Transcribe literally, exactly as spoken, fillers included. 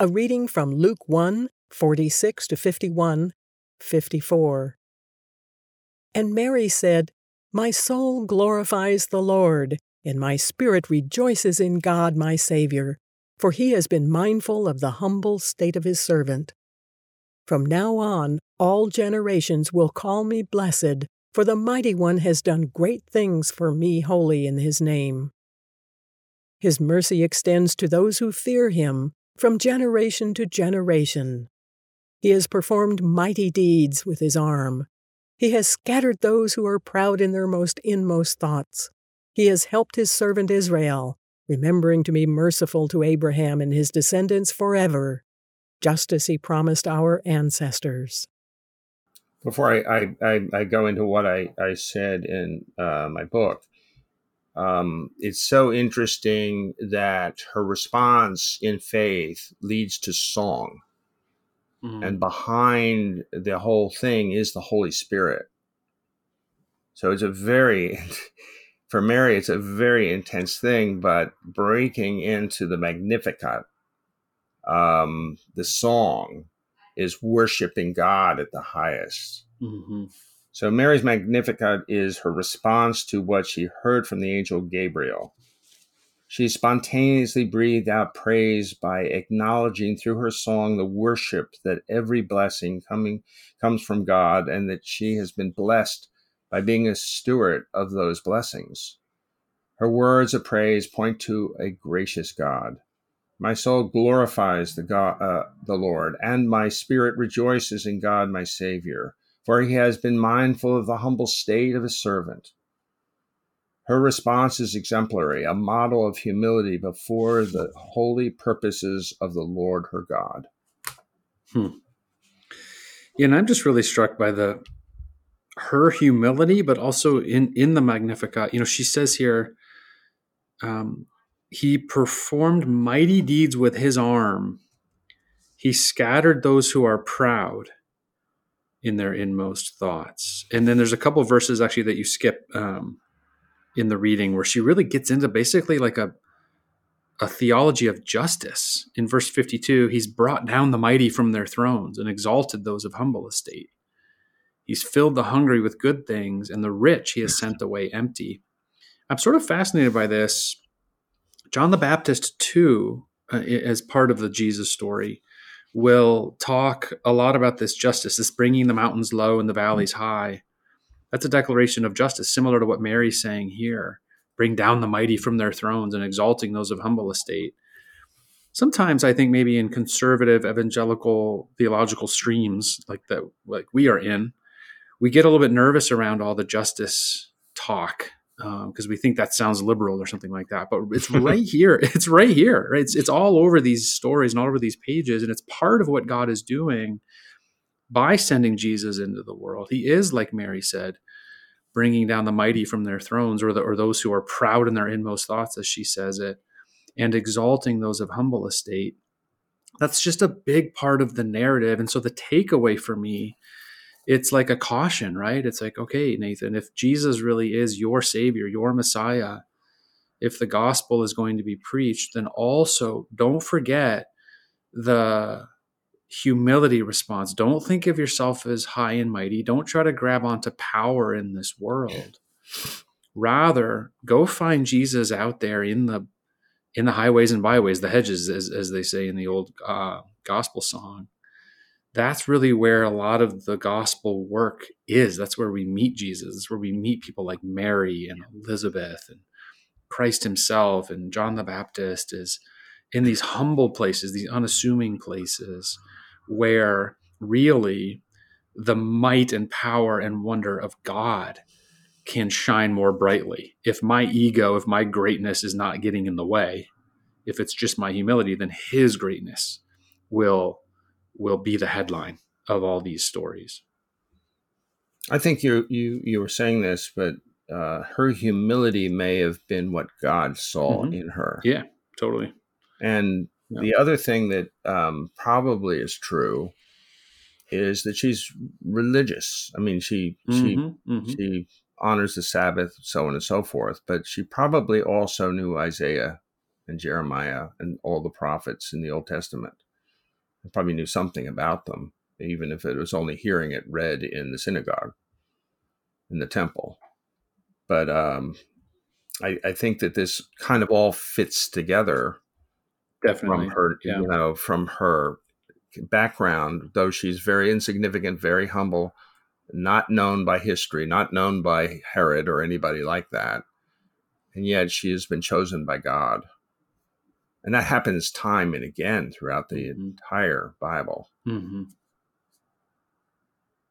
A reading from Luke one, forty-six to fifty-one, fifty-four. And Mary said, My soul glorifies the Lord, and my spirit rejoices in God my Savior, for he has been mindful of the humble state of his servant. From now on, all generations will call me blessed, for the Mighty One has done great things for me holy in his name. His mercy extends to those who fear him, from generation to generation. He has performed mighty deeds with his arm. He has scattered those who are proud in their most inmost thoughts. He has helped his servant Israel, remembering to be merciful to Abraham and his descendants forever, just as he promised our ancestors. Before I, I, I, I go into what I, I said in uh, my book, Um, it's so interesting that her response in faith leads to song. Mm-hmm. And behind the whole thing is the Holy Spirit. So it's a very, for Mary, it's a very intense thing, but breaking into the Magnificat, um, the song is worshiping God at the highest. Mm-hmm. So Mary's Magnificat is her response to what she heard from the angel Gabriel. She spontaneously breathed out praise by acknowledging through her song the worship that every blessing coming comes from God and that she has been blessed by being a steward of those blessings. Her words of praise point to a gracious God. My soul glorifies the God, uh, the Lord, and my spirit rejoices in God, my Savior, for he has been mindful of the humble state of his servant. Her response is exemplary, a model of humility before the holy purposes of the Lord her God. Hmm. Yeah, and I'm just really struck by the her humility, but also in, in the Magnificat. You know, she says here, um, he performed mighty deeds with his arm. He scattered those who are proud in their inmost thoughts. And then there's a couple of verses actually that you skip um, in the reading where she really gets into basically like a a theology of justice. In verse fifty-two, he's brought down the mighty from their thrones and exalted those of humble estate. He's filled the hungry with good things, and the rich he has sent away empty. I'm sort of fascinated by this. John the Baptist too, uh, as part of the Jesus story, will talk a lot about this justice, this bringing the mountains low and the valleys high. That's a declaration of justice, similar to what Mary's saying here. Bring down the mighty from their thrones and exalting those of humble estate. Sometimes I think maybe in conservative evangelical theological streams like that, like we are in, we get a little bit nervous around all the justice talk because um, we think that sounds liberal or something like that. But it's right here. It's right here. Right? It's, it's all over these stories and all over these pages. And it's part of what God is doing by sending Jesus into the world. He is, like Mary said, bringing down the mighty from their thrones or, the, or those who are proud in their inmost thoughts, as she says it, and exalting those of humble estate. That's just a big part of the narrative. And so the takeaway for me, it's like a caution, right? It's like, okay, Nathan, if Jesus really is your Savior, your Messiah, if the gospel is going to be preached, then also don't forget the humility response. Don't think of yourself as high and mighty. Don't try to grab onto power in this world. Rather, go find Jesus out there in the in the highways and byways, the hedges, as, as they say in the old uh, gospel song. That's really where a lot of the gospel work is. That's where we meet Jesus. That's where we meet people like Mary and Elizabeth and Christ himself and John the Baptist, is in these humble places, these unassuming places where really the might and power and wonder of God can shine more brightly. If my ego, if my greatness is not getting in the way, if it's just my humility, then his greatness will will be the headline of all these stories. I think you you you were saying this, but uh, her humility may have been what God saw mm-hmm. in her. Yeah, totally. And yeah. The other thing that um, probably is true is that she's religious. I mean, she mm-hmm, she mm-hmm. she honors the Sabbath, so on and so forth. But she probably also knew Isaiah and Jeremiah and all the prophets in the Old Testament. I probably knew something about them, even if it was only hearing it read in the synagogue, in the temple. But um, I, I think that this kind of all fits together. Definitely. From her, yeah. you know, from her background, though she's very insignificant, very humble, not known by history, not known by Herod or anybody like that. And yet she has been chosen by God. And that happens time and again throughout the mm-hmm. entire Bible. Mm-hmm.